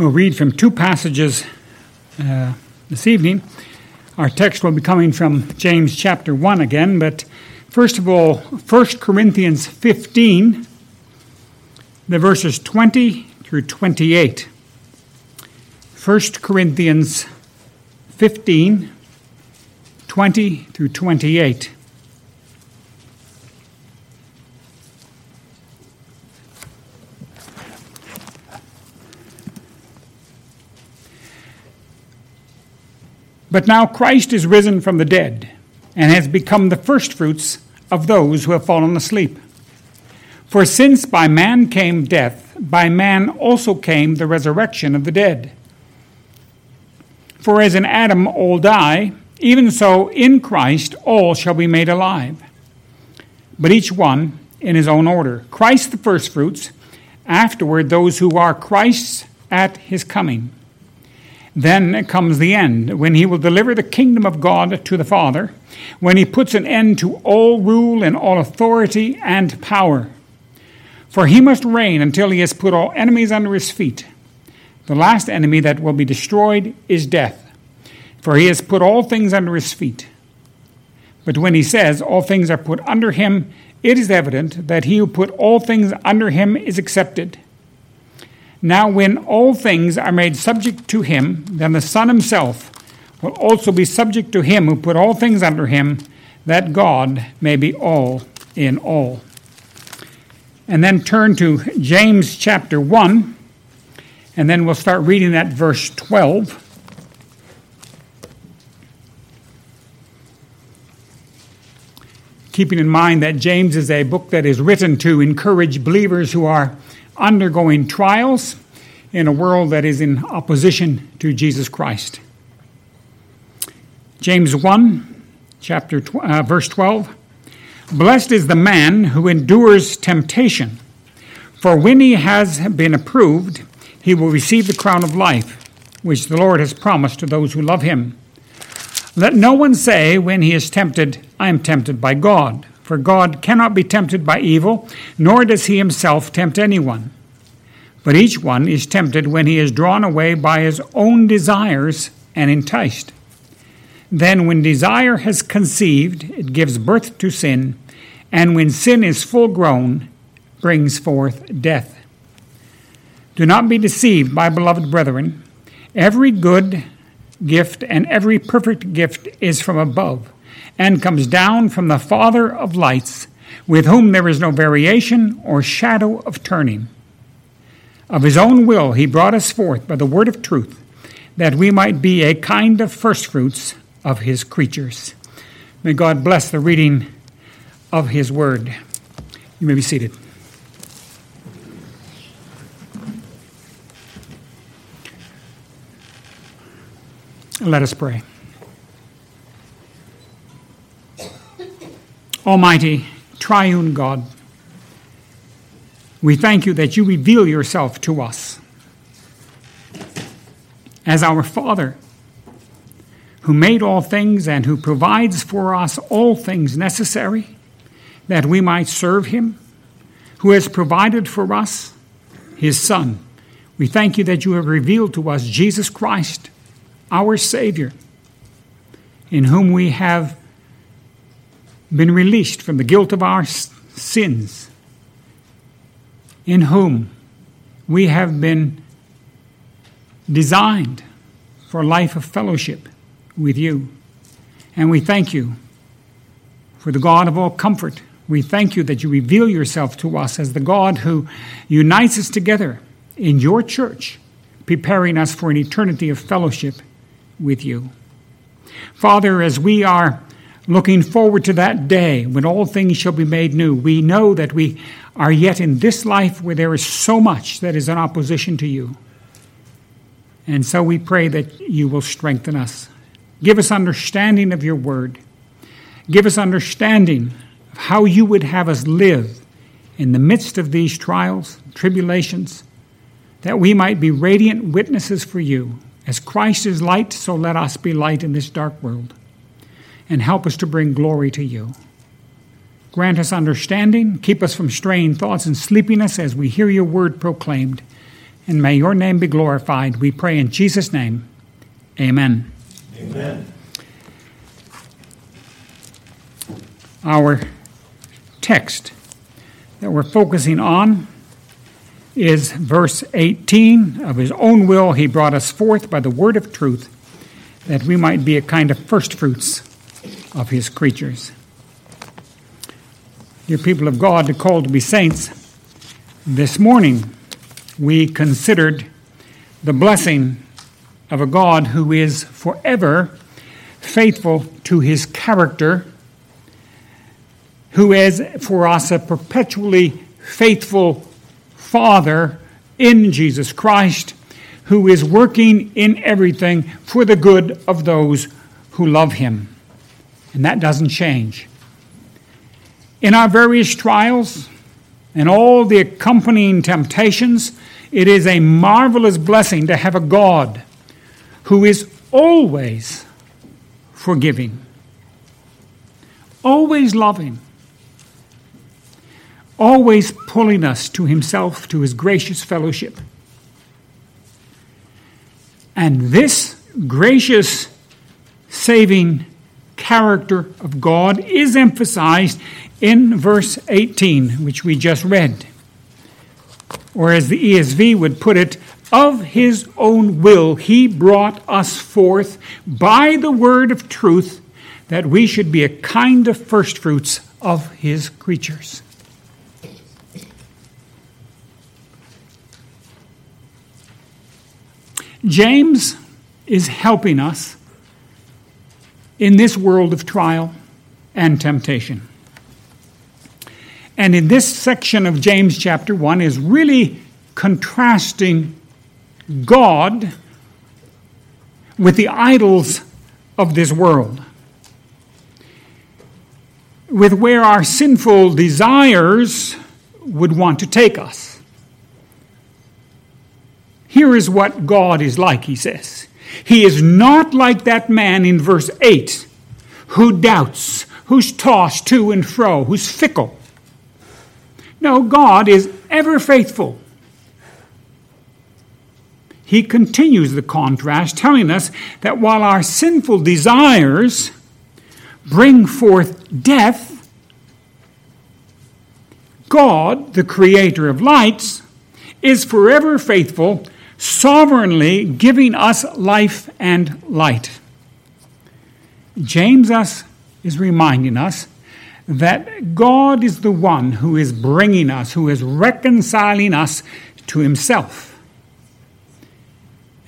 We'll read from two passages this evening. Our text will be coming from James chapter 1 again, but first of all, 1 Corinthians 15, the verses 20 through 28. 1 Corinthians 15, 20 through 28. But now Christ is risen from the dead and has become the firstfruits of those who have fallen asleep. For since by man came death, by man also came the resurrection of the dead. For as in Adam all die, even so in Christ all shall be made alive. But each one in his own order. Christ the firstfruits, afterward those who are Christ's at his coming. Then comes the end, when he will deliver the kingdom of God to the Father, when he puts an end to all rule and all authority and power. For he must reign until he has put all enemies under his feet. The last enemy that will be destroyed is death, for he has put all things under his feet. But when he says all things are put under him, it is evident that he who put all things under him is accepted. Now when all things are made subject to him, then the Son himself will also be subject to him who put all things under him, that God may be all in all. And then turn to James chapter 1, and then we'll start reading at verse 12. Keeping in mind that James is a book that is written to encourage believers who are undergoing trials in a world that is in opposition to Jesus Christ. James 1, verse 12. Blessed is the man who endures temptation, for when he has been approved, he will receive the crown of life, which the Lord has promised to those who love him. Let no one say when he is tempted, I am tempted by God. For God cannot be tempted by evil, nor does he himself tempt anyone. But each one is tempted when he is drawn away by his own desires and enticed. Then when desire has conceived, it gives birth to sin, and when sin is full grown, brings forth death. Do not be deceived, my beloved brethren. Every good gift and every perfect gift is from above, and comes down from the Father of lights, with whom there is no variation or shadow of turning. Of his own will he brought us forth by the word of truth, that we might be a kind of firstfruits of his creatures. May God bless the reading of his word. You may be seated. Let us pray. Almighty, triune God, we thank you that you reveal yourself to us as our Father, who made all things and who provides for us all things necessary that we might serve him, who has provided for us his Son. We thank you that you have revealed to us Jesus Christ, our Savior, in whom we have been released from the guilt of our sins, in whom we have been designed for a life of fellowship with you. And we thank you for the God of all comfort. We thank you that you reveal yourself to us as the God who unites us together in your church, preparing us for an eternity of fellowship with you. Father, as we are looking forward to that day when all things shall be made new, we know that we are yet in this life where there is so much that is in opposition to you. And so we pray that you will strengthen us. Give us understanding of your word. Give us understanding of how you would have us live in the midst of these trials, tribulations, that we might be radiant witnesses for you. As Christ is light, so let us be light in this dark world. And help us to bring glory to you. Grant us understanding. Keep us from straying thoughts and sleepiness as we hear your word proclaimed. and may your name be glorified. We pray in Jesus' name. Amen. Amen. Our text that we're focusing on is verse 18. Of his own will he brought us forth by the word of truth, that we might be a kind of firstfruits of his creatures. Dear people of God, called to be saints, this morning we considered the blessing of a God who is forever faithful to his character, who is for us a perpetually faithful Father in Jesus Christ, who is working in everything for the good of those who love him. And that doesn't change. In our various trials and all the accompanying temptations, it is a marvelous blessing to have a God who is always forgiving, always loving, always pulling us to himself, to his gracious fellowship. And this gracious, saving character of God is emphasized in verse 18, which we just read. Or as the ESV would put it, of his own will he brought us forth by the word of truth, that we should be a kind of firstfruits of his creatures. James is helping us in this world of trial and temptation. And in this section of James chapter 1 is really contrasting God with the idols of this world, with where our sinful desires would want to take us. Here is what God is like, he says. He is not like that man in verse 8 who doubts, who's tossed to and fro, who's fickle. No, God is ever faithful. He continues the contrast, telling us that while our sinful desires bring forth death, God, the creator of lights, is forever faithful, sovereignly giving us life and light. James is reminding us that God is the one who is bringing us, who is reconciling us to himself.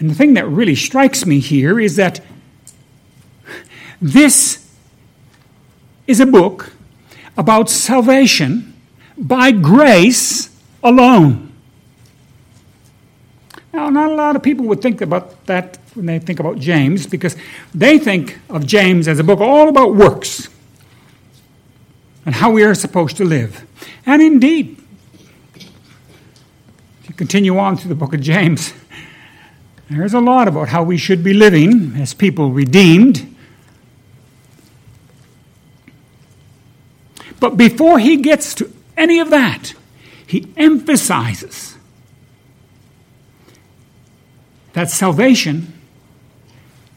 And the thing that really strikes me here is that this is a book about salvation by grace alone. Now, not a lot of people would think about that when they think about James, because they think of James as a book all about works and how we are supposed to live. And indeed, if you continue on through the book of James, there's a lot about how we should be living as people redeemed. But before he gets to any of that, he emphasizes that salvation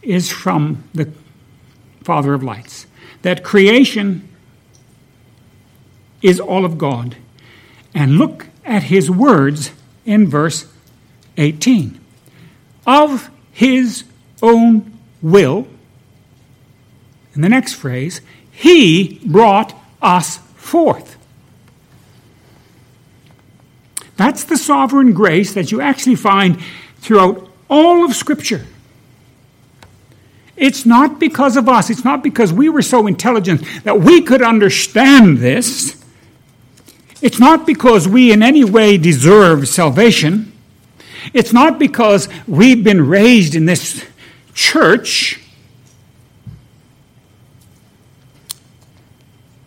is from the Father of lights, that creation is all of God. And look at his words in verse 18. Of his own will, in the next phrase, he brought us forth. That's the sovereign grace that you actually find throughout all of Scripture. It's not because of us. It's not because we were so intelligent that we could understand this. It's not because we in any way deserve salvation. It's not because we've been raised in this church.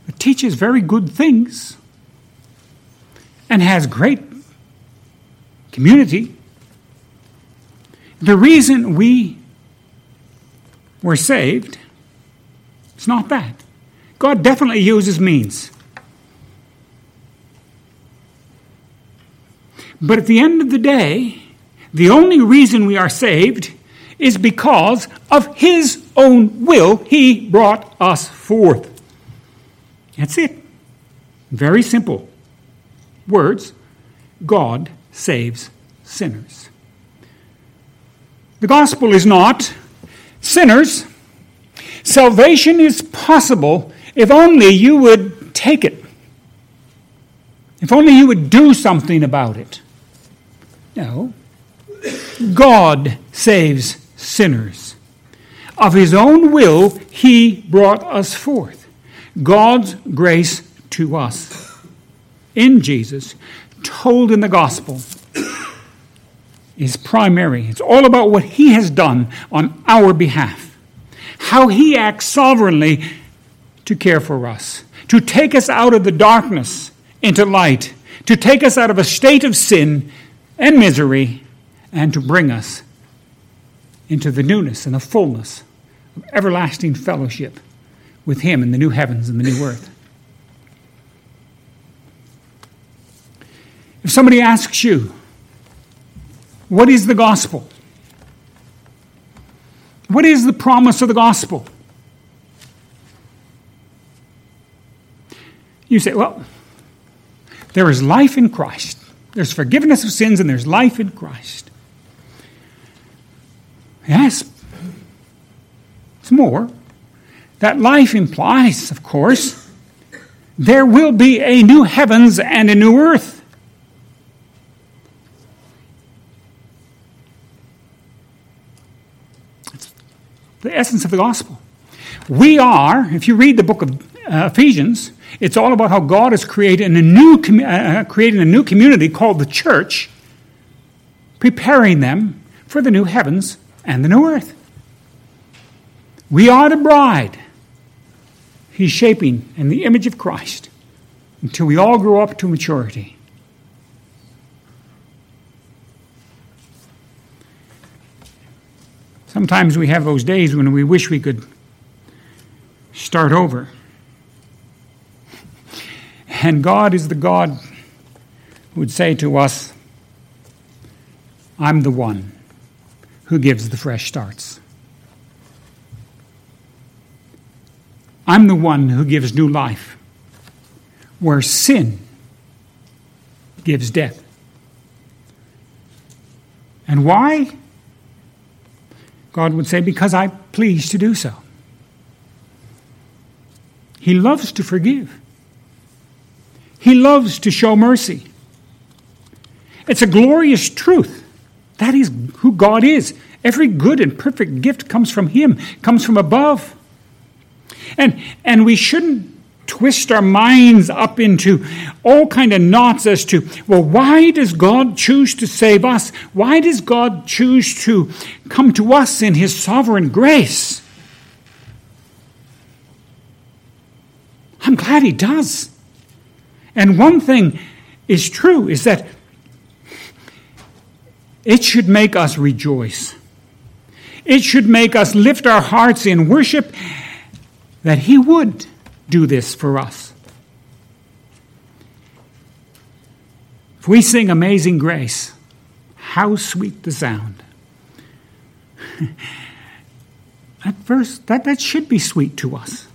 It teaches very good things and has great community. The reason we were saved is not that. God definitely uses means. But at the end of the day, The only reason we are saved is because of his own will. He brought us forth. That's it. Very simple. Words. God saves sinners. The gospel is not sinners. Salvation is possible if only you would take it. If only you would do something about it. No. God saves sinners. Of his own will, he brought us forth. God's grace to us in Jesus, told in the gospel, is primary. It's all about what he has done on our behalf. How he acts sovereignly to care for us, to take us out of the darkness into light, to take us out of a state of sin and misery, and to bring us into the newness and the fullness of everlasting fellowship with him in the new heavens and the new earth. If somebody asks you, what is the gospel? What is the promise of the gospel? You say, well, there is life in Christ. There's forgiveness of sins and there's life in Christ. Yes, it's more. That life implies, of course, there will be a new heavens and a new earth. It's the essence of the gospel. We are, if you read the book of Ephesians, it's all about how God is creating a new community called the church, preparing them for the new heavens and the new earth. We are the bride. He's shaping in the image of Christ until we all grow up to maturity. Sometimes we have those days when we wish we could start over. And God is the God who would say to us, I'm the one who gives the fresh starts. I'm the one who gives new life where sin gives death. And why? God would say, because I please to do so. He loves to forgive. He loves to show mercy. It's a glorious truth. That is who God is. Every good and perfect gift comes from him, comes from above. And we shouldn't twist our minds up into all kind of knots as to, well, why does God choose to save us? Why does God choose to come to us in his sovereign grace? I'm glad he does. And one thing is true, is that it should make us rejoice. It should make us lift our hearts in worship that he would do this for us. If we sing Amazing Grace, how sweet the sound. That verse, that should be sweet to us.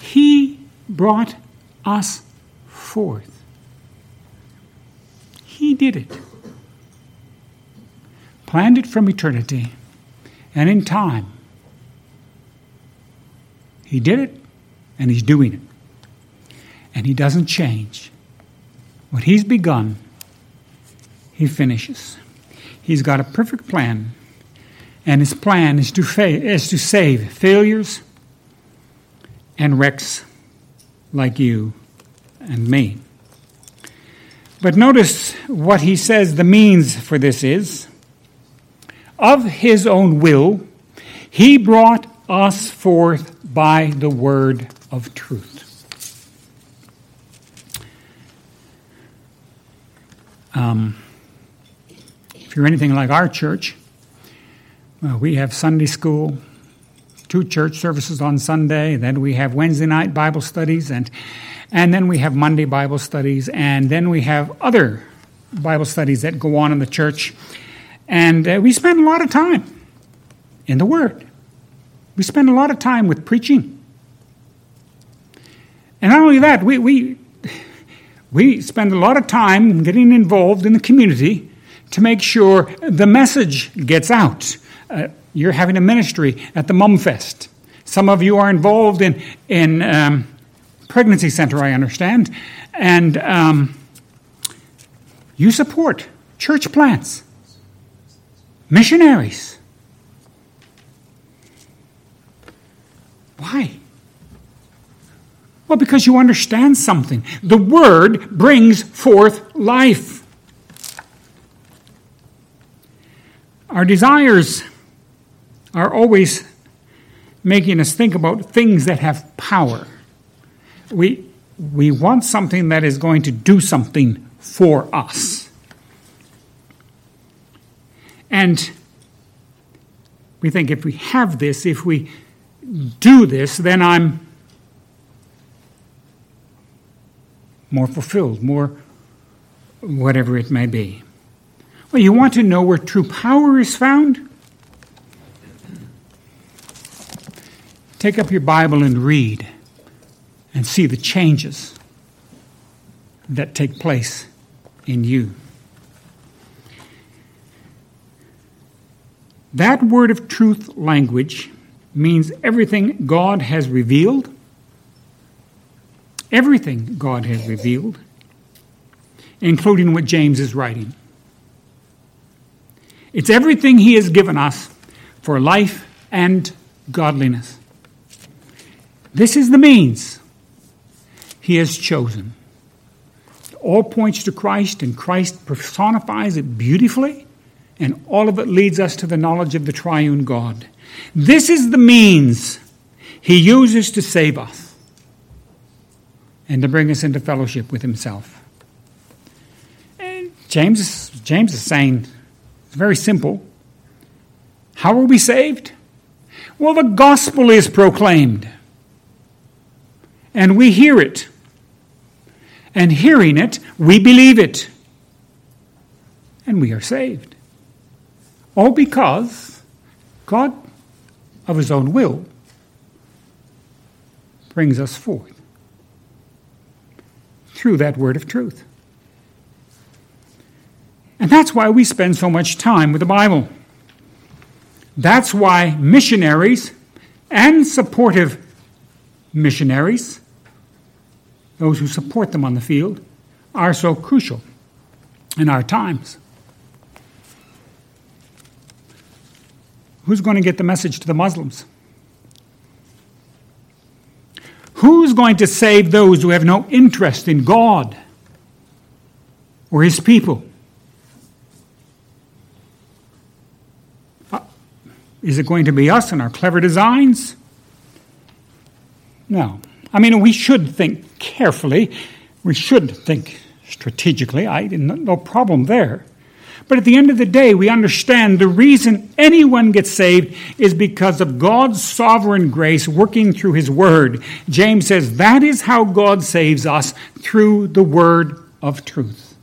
He brought us forth. He did it. Planned it from eternity, and in time. He did it, and he's doing it. And he doesn't change. What he's begun, he finishes. He's got a perfect plan, and his plan is to save failures and wrecks like you and me. But notice what he says the means for this is. Of his own will, he brought us forth by the word of truth. If you're anything like our church, we have Sunday school, 2 church services on Sunday, then we have Wednesday night Bible studies, and then we have Monday Bible studies, and then we have other Bible studies that go on in the church. And we spend a lot of time in the Word. We spend a lot of time with preaching. And not only that, we spend a lot of time getting involved in the community to make sure the message gets out. You're having a ministry at the Mum Fest. Some of you are involved in pregnancy center, I understand. And you support church plants, missionaries. Why? Well, because you understand something. The Word brings forth life. Our desires are always making us think about things that have power. We want something that is going to do something for us. And we think if we have this, if we do this, then I'm more fulfilled, more whatever it may be. Well, you want to know where true power is found? Take up your Bible and read and see the changes that take place in you. That word of truth language means everything God has revealed. Everything God has revealed, including what James is writing. It's everything he has given us for life and godliness. This is the means he has chosen. It all points to Christ, and Christ personifies it beautifully, and all of it leads us to the knowledge of the triune God. This is the means he uses to save us and to bring us into fellowship with himself. And James is saying, it's very simple. How are we saved? Well, the gospel is proclaimed. And we hear it. And hearing it, we believe it. And we are saved. All because God, of his own will, brings us forth through that word of truth. And that's why we spend so much time with the Bible. That's why missionaries and supportive missionaries, those who support them on the field, are so crucial in our times. Who's going to get the message to the Muslims? Who's going to save those who have no interest in God or his people? Is it going to be us and our clever designs? No. I mean, we should think carefully. We should think strategically. No problem there. But at the end of the day, we understand the reason anyone gets saved is because of God's sovereign grace working through his word. James says that is how God saves us, through the word of truth.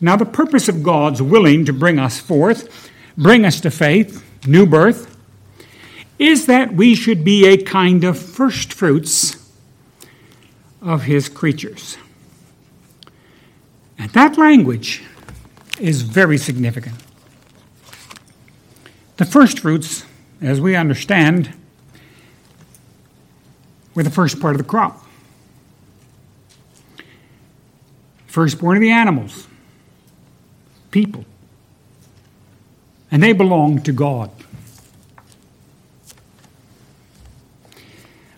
Now, the purpose of God's willing to bring us forth, bring us to faith, new birth, is that we should be a kind of first fruits of his creatures. And that language is very significant. The first fruits, as we understand, were the first part of the crop. Firstborn of the animals, people. And they belong to God.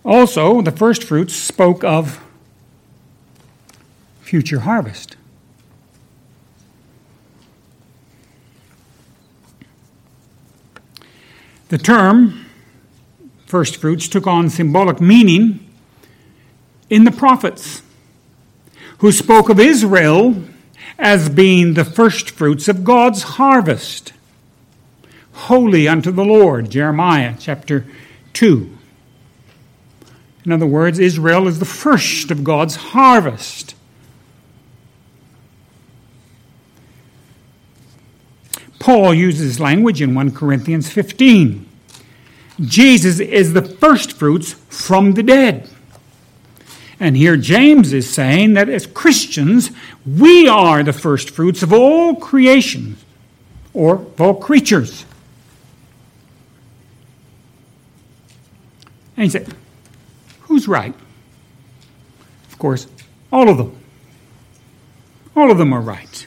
Also, the first fruits spoke of future harvest. The term first fruits took on symbolic meaning in the prophets, who spoke of Israel as being the first fruits of God's harvest, holy unto the Lord, Jeremiah chapter 2. In other words, Israel is the first of God's harvest. Paul uses language in 1 Corinthians 15. Jesus is the firstfruits from the dead. And here James is saying that as Christians, we are the firstfruits of all creation, or of all creatures. And he said, who's right? Of course, all of them. All of them are right.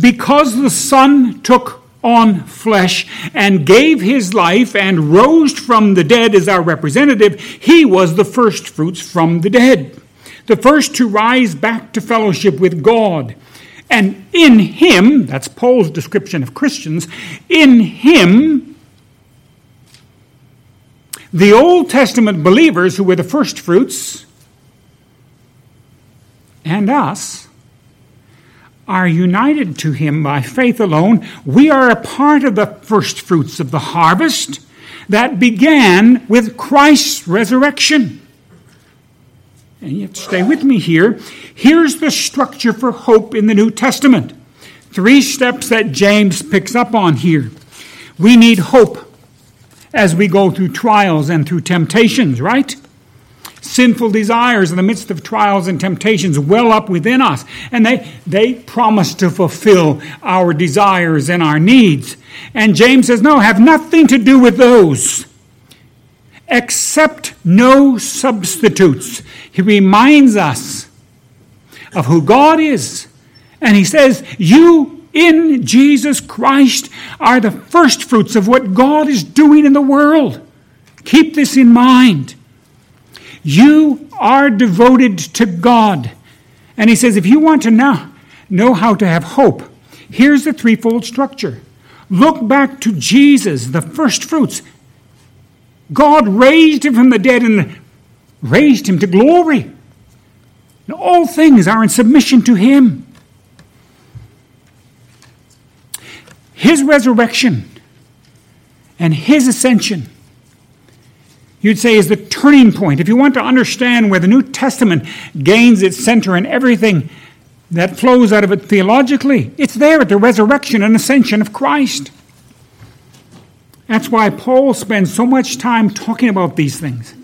Because the Son took on flesh and gave his life and rose from the dead as our representative, he was the first fruits from the dead, the first to rise back to fellowship with God. And in him, that's Paul's description of Christians, in him, the Old Testament believers who were the first fruits and us are united to him by faith alone. We are a part of the first fruits of the harvest that began with Christ's resurrection. And yet, stay with me here. Here's the structure for hope in the New Testament. Three steps that James picks up on here. We need hope as we go through trials and through temptations, right? Sinful desires in the midst of trials and temptations well up within us. And they promise to fulfill our desires and our needs. And James says, no, have nothing to do with those. Accept no substitutes. He reminds us of who God is. And he says, you in Jesus Christ are the first fruits of what God is doing in the world. Keep this in mind. You are devoted to God. And he says, if you want to know how to have hope, here's the threefold structure. Look back to Jesus, the first fruits. God raised him from the dead and raised him to glory. And all things are in submission to him. His resurrection and his ascension, you'd say, is the turning point. If you want to understand where the New Testament gains its center and everything that flows out of it theologically, it's there at the resurrection and ascension of Christ. That's why Paul spends so much time talking about these things.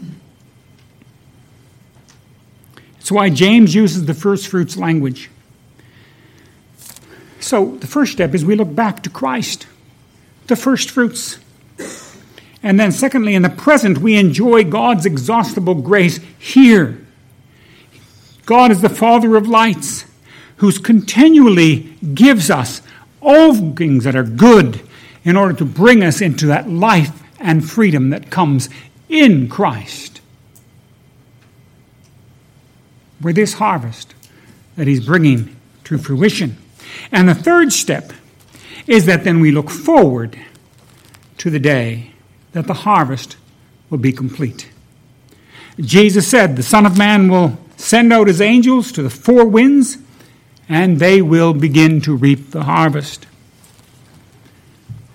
It's why James uses the first fruits language. So the first step is we look back to Christ, the first fruits. And then secondly, in the present, we enjoy God's inexhaustible grace here. God is the Father of lights, who continually gives us all things that are good in order to bring us into that life and freedom that comes in Christ. We're this harvest that he's bringing to fruition. And the third step is that then we look forward to the day that the harvest will be complete. Jesus said, the Son of Man will send out his angels to the four winds, and they will begin to reap the harvest.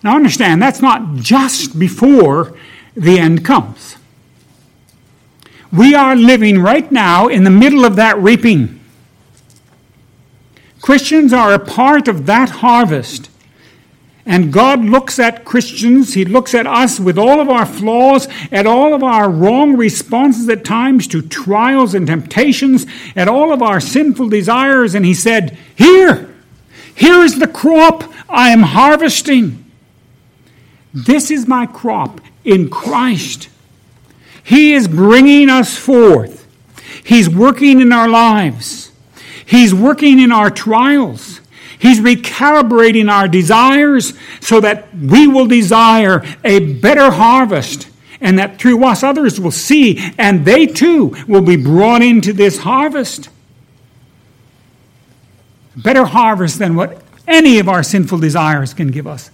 Now understand, that's not just before the end comes. We are living right now in the middle of that reaping. Christians are a part of that harvest. And God looks at Christians, he looks at us with all of our flaws, at all of our wrong responses at times to trials and temptations, at all of our sinful desires, and he said, here is the crop I am harvesting. This is my crop in Christ. He is bringing us forth. He's working in our lives. He's working in our trials. He's recalibrating our desires so that we will desire a better harvest and that through us others will see and they too will be brought into this harvest. A better harvest than what any of our sinful desires can give us.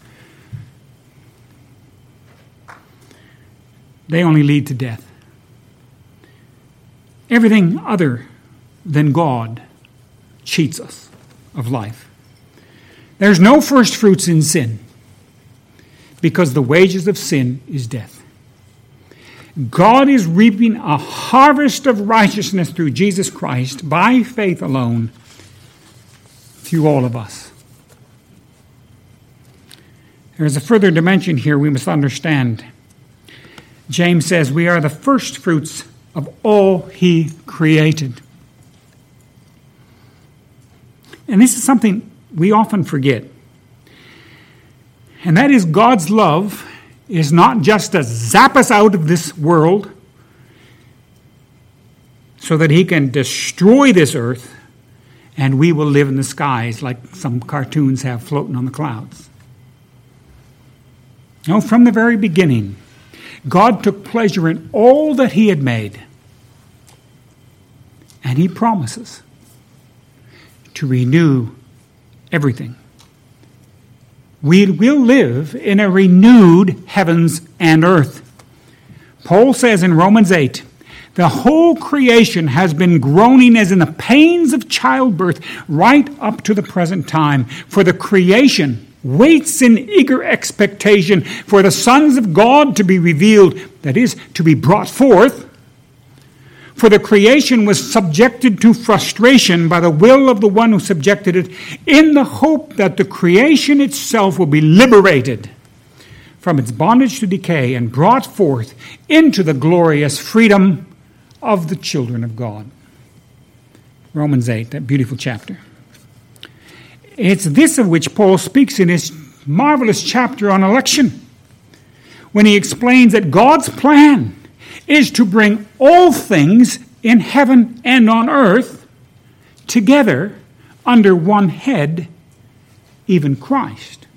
They only lead to death. Everything other than God cheats us of life. There's no first fruits in sin because the wages of sin is death. God is reaping a harvest of righteousness through Jesus Christ by faith alone through all of us. There is a further dimension here we must understand. James says we are the first fruits of all he created. And this is something we often forget. And that is God's love is not just to zap us out of this world so that he can destroy this earth and we will live in the skies like some cartoons have floating on the clouds. No, from the very beginning, God took pleasure in all that he had made. And he promises to renew everything. We will live in a renewed heavens and earth. Paul says in Romans 8, the whole creation has been groaning as in the pains of childbirth right up to the present time. For the creation waits in eager expectation for the sons of God to be revealed, that is, to be brought forth. For the creation was subjected to frustration by the will of the one who subjected it, in the hope that the creation itself will be liberated from its bondage to decay and brought forth into the glorious freedom of the children of God. Romans 8, that beautiful chapter. It's this of which Paul speaks in his marvelous chapter on election, when he explains that God's plan is to bring all things in heaven and on earth together under one head, even Christ.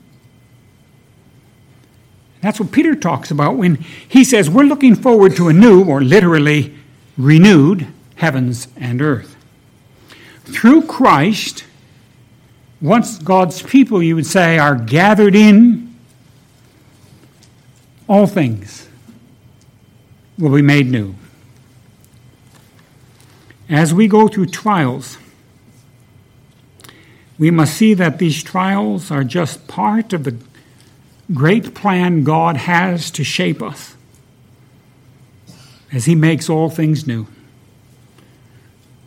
That's what Peter talks about when he says we're looking forward to a new, or literally renewed, heavens and earth. Through Christ, once God's people, you would say, are gathered in, all things will be made new. As we go through trials, we must see that these trials are just part of the great plan God has to shape us as he makes all things new.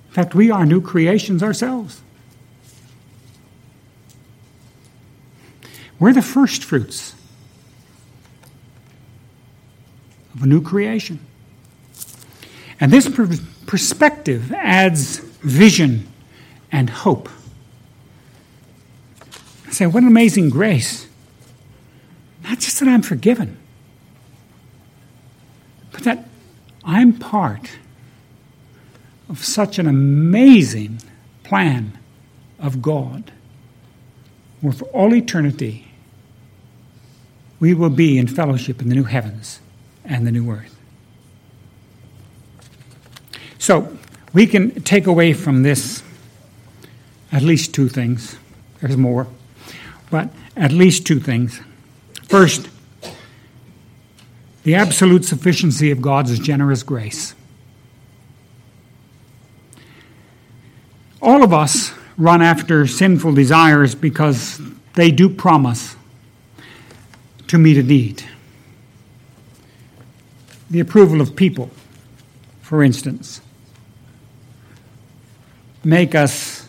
In fact, we are new creations ourselves. We're the first fruits of a new creation. And this perspective adds vision and hope. I say, what an amazing grace. Not just that I'm forgiven, but that I'm part of such an amazing plan of God, where for all eternity we will be in fellowship in the new heavens and the new earth. So we can take away from this at least two things. There's more, but at least two things. First, the absolute sufficiency of God's generous grace. All of us run after sinful desires because they do promise to meet a need. The approval of people, for instance, make us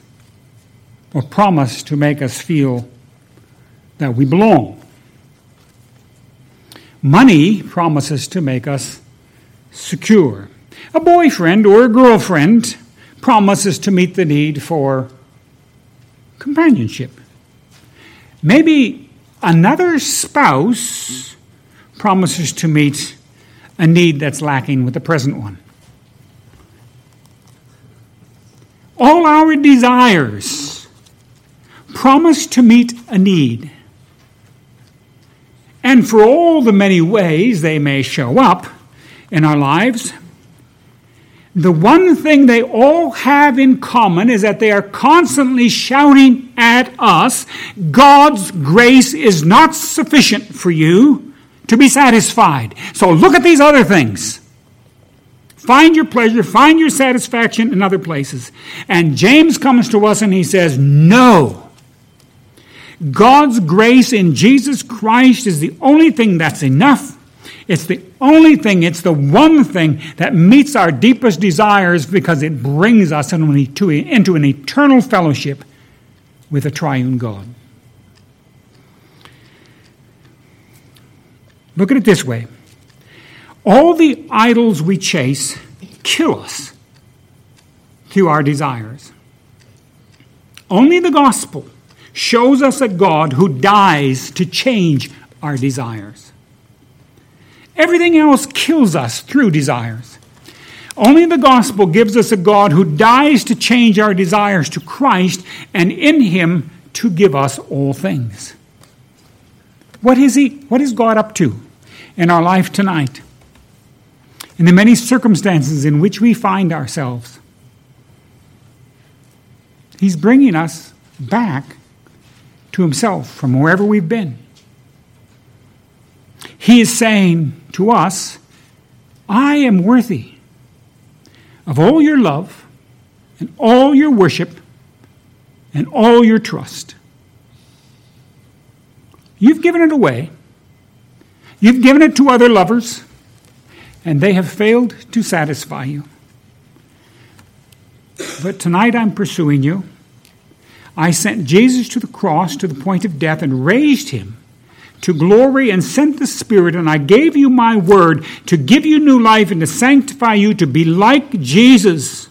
or promise to make us feel that we belong. Money promises to make us secure. A boyfriend or a girlfriend promises to meet the need for companionship. Maybe another spouse promises to meet a need that's lacking with the present one. All our desires promise to meet a need. And for all the many ways they may show up in our lives, the one thing they all have in common is that they are constantly shouting at us, God's grace is not sufficient for you to be satisfied. So look at these other things. Find your pleasure, find your satisfaction in other places. And James comes to us and he says, no. God's grace in Jesus Christ is the only thing that's enough. It's the only thing, it's the one thing that meets our deepest desires, because it brings us into an eternal fellowship with a triune God. Look at it this way. All the idols we chase kill us through our desires. Only the gospel shows us a God who dies to change our desires. Everything else kills us through desires. Only the gospel gives us a God who dies to change our desires to Christ, and in him to give us all things. What is God up to in our life tonight? In the many circumstances in which we find ourselves, he's bringing us back to himself from wherever we've been. He is saying to us, I am worthy of all your love and all your worship and all your trust. You've given it away. You've given it to other lovers, and they have failed to satisfy you. But tonight I'm pursuing you. I sent Jesus to the cross, to the point of death, and raised him to glory, and sent the Spirit, and I gave you my word to give you new life and to sanctify you to be like Jesus.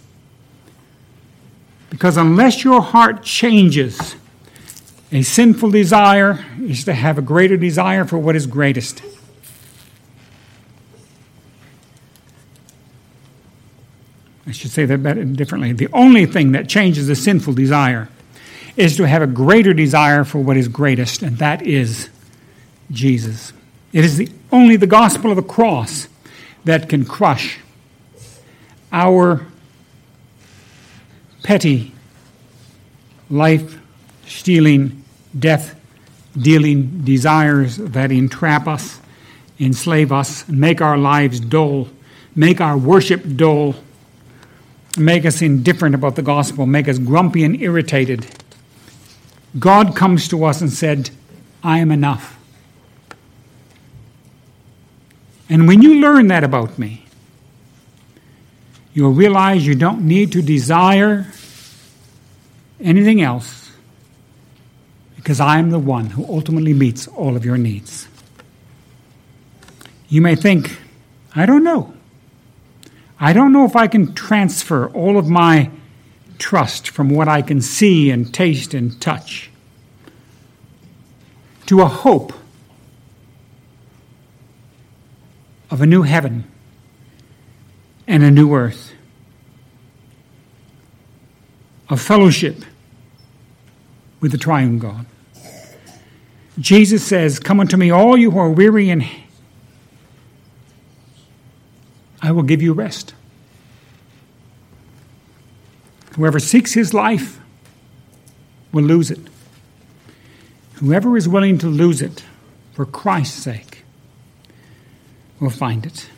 Because unless your heart changes, a sinful desire is to have a greater desire for what is greatest. I should say that better differently. The only thing that changes a sinful desire is to have a greater desire for what is greatest, and that is Jesus. It is only the gospel of the cross that can crush our petty, life-stealing, death-dealing desires that entrap us, enslave us, make our lives dull, make our worship dull, make us indifferent about the gospel, make us grumpy and irritated. God comes to us and said, I am enough. And when you learn that about me, you'll realize you don't need to desire anything else, because I am the one who ultimately meets all of your needs. You may think, I don't know if I can transfer all of my trust from what I can see and taste and touch to a hope of a new heaven and a new earth, of fellowship with the triune God. Jesus says, come unto me, all you who are weary, and I will give you rest. Whoever seeks his life will lose it. Whoever is willing to lose it for Christ's sake will find it.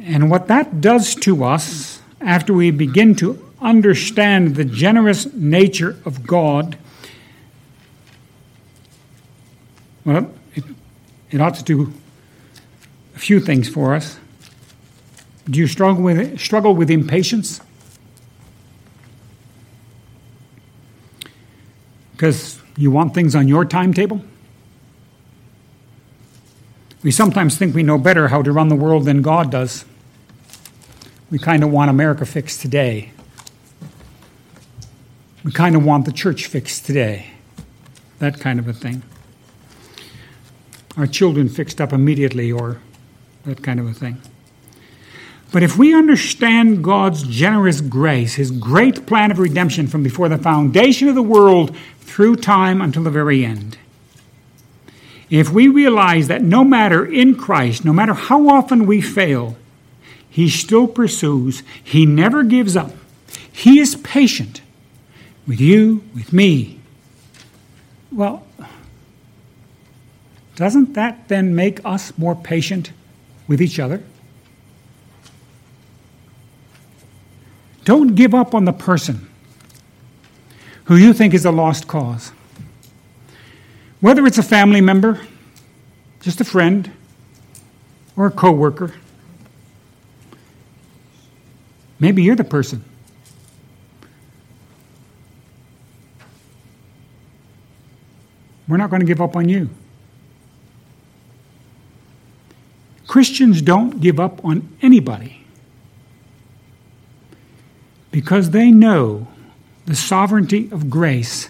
And what that does to us, after we begin to understand the generous nature of God, well, it ought to do a few things for us. Do you struggle with impatience? Because you want things on your timetable? We sometimes think we know better how to run the world than God does. We kind of want America fixed today. We kind of want the church fixed today. That kind of a thing. Our children fixed up immediately, or that kind of a thing. But if we understand God's generous grace, his great plan of redemption from before the foundation of the world through time until the very end, if we realize that no matter in Christ, no matter how often we fail, he still pursues, he never gives up, he is patient with you, with me, well, doesn't that then make us more patient with each other? Don't give up on the person who you think is a lost cause. Whether it's a family member, just a friend, or a coworker. Maybe you're the person. We're not going to give up on you. Christians don't give up on anybody because they know the sovereignty of grace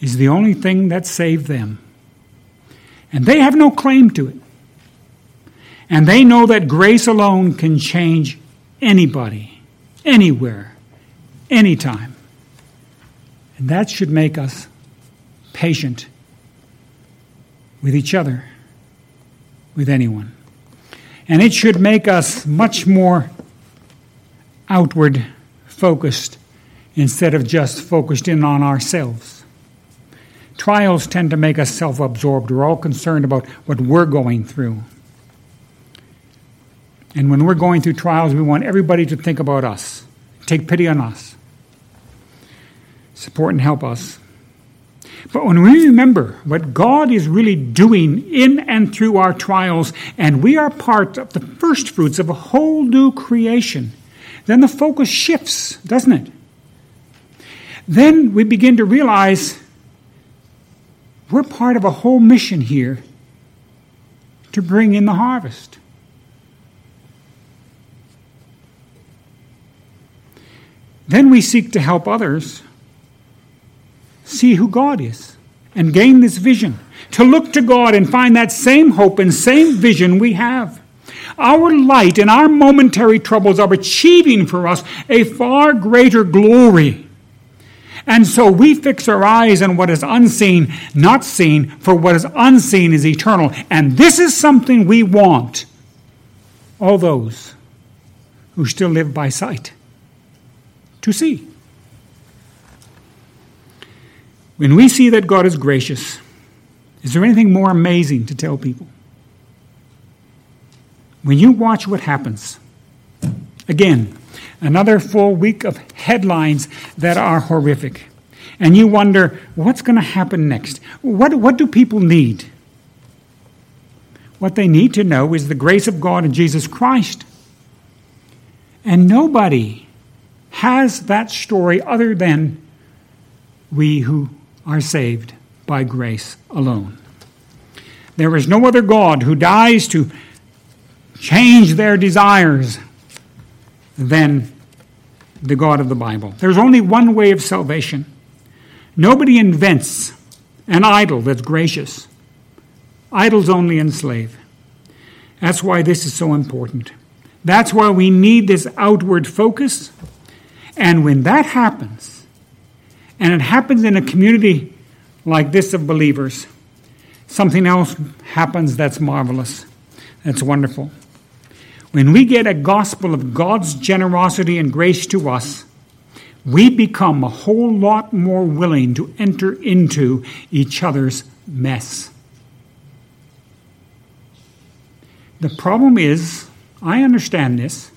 is the only thing that saved them. And they have no claim to it. And they know that grace alone can change anybody, anywhere, anytime. And that should make us patient with each other, with anyone. And it should make us much more outward focused instead of just focused in on ourselves. Trials tend to make us self-absorbed. We're all concerned about what we're going through. And when we're going through trials, we want everybody to think about us, take pity on us, support and help us. But when we remember what God is really doing in and through our trials, and we are part of the first fruits of a whole new creation, then the focus shifts, doesn't it? Then we begin to realize we're part of a whole mission here to bring in the harvest. Then we seek to help others see who God is and gain this vision, to look to God and find that same hope and same vision we have. Our light and our momentary troubles are achieving for us a far greater glory. And so we fix our eyes on what is unseen, not seen, for what is unseen is eternal. And this is something we want, all those who still live by sight, to see. When we see that God is gracious, is there anything more amazing to tell people? When you watch what happens, again, another full week of headlines that are horrific, and you wonder, what's going to happen next? What do people need? What they need to know is the grace of God in Jesus Christ. And nobody has that story other than we who are saved by grace alone. There is no other God who dies to change their desires than the God of the Bible. There's only one way of salvation. Nobody invents an idol that's gracious. Idols only enslave. That's why this is so important. That's why we need this outward focus. And when that happens, and it happens in a community like this of believers, something else happens that's marvelous, that's wonderful. When we get a gospel of God's generosity and grace to us, we become a whole lot more willing to enter into each other's mess. The problem is, I understand this,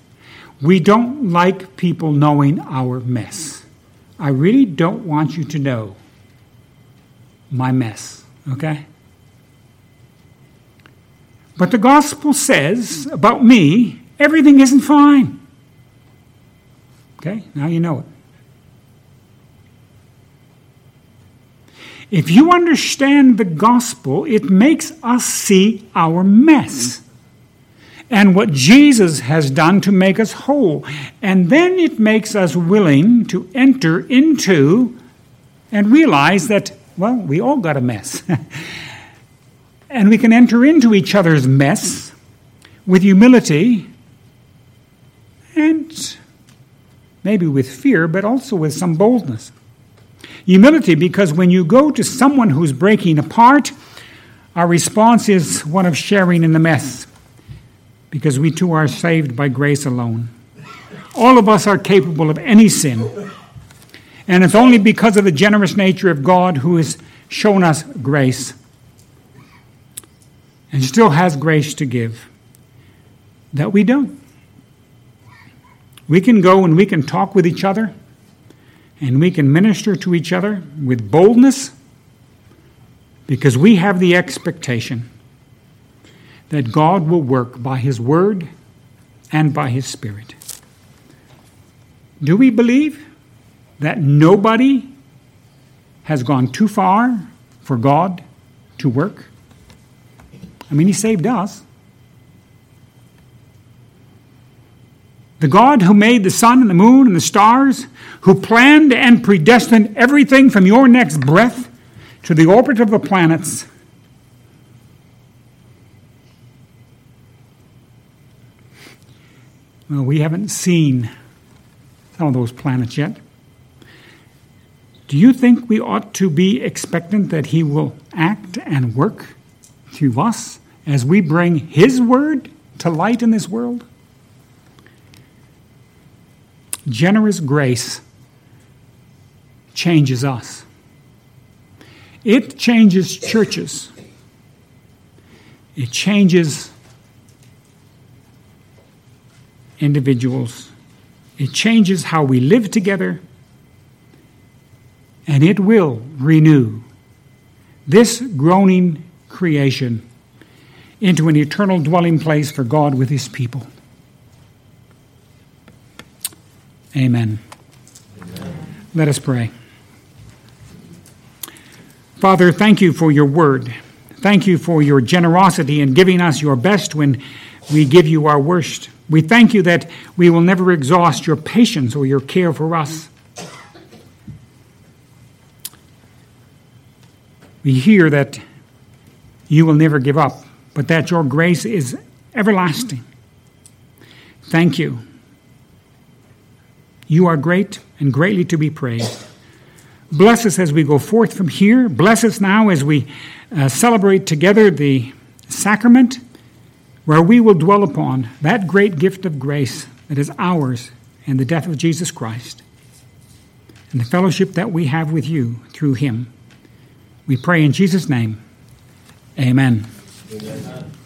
we don't like people knowing our mess. I really don't want you to know my mess, okay? But the gospel says about me, everything isn't fine. Okay, now you know it. If you understand the gospel, it makes us see our mess and what Jesus has done to make us whole. And then it makes us willing to enter into and realize that, well, we all got a mess. And we can enter into each other's mess with humility and maybe with fear, but also with some boldness. Humility, because when you go to someone who's breaking apart, our response is one of sharing in the mess, because we too are saved by grace alone. All of us are capable of any sin, and it's only because of the generous nature of God who has shown us grace and still has grace to give that we don't. We can go and we can talk with each other, and we can minister to each other with boldness, because we have the expectation that God will work by His Word and by His Spirit. Do we believe that nobody has gone too far for God to work? I mean, He saved us. The God who made the sun and the moon and the stars, who planned and predestined everything from your next breath to the orbit of the planets, well, we haven't seen some of those planets yet. Do you think we ought to be expectant that he will act and work through us as we bring his word to light in this world? Generous grace changes us. It changes churches. It changes individuals. It changes how we live together. And it will renew this groaning creation into an eternal dwelling place for God with his people. Amen. Amen. Let us pray. Father, thank you for your word. Thank you for your generosity in giving us your best when we give you our worst. We thank you that we will never exhaust your patience or your care for us. We hear that you will never give up, but that your grace is everlasting. Thank you. You are great and greatly to be praised. Bless us as we go forth from here. Bless us now as we celebrate together the sacrament where we will dwell upon that great gift of grace that is ours in the death of Jesus Christ and the fellowship that we have with you through him. We pray in Jesus' name. Amen. Amen.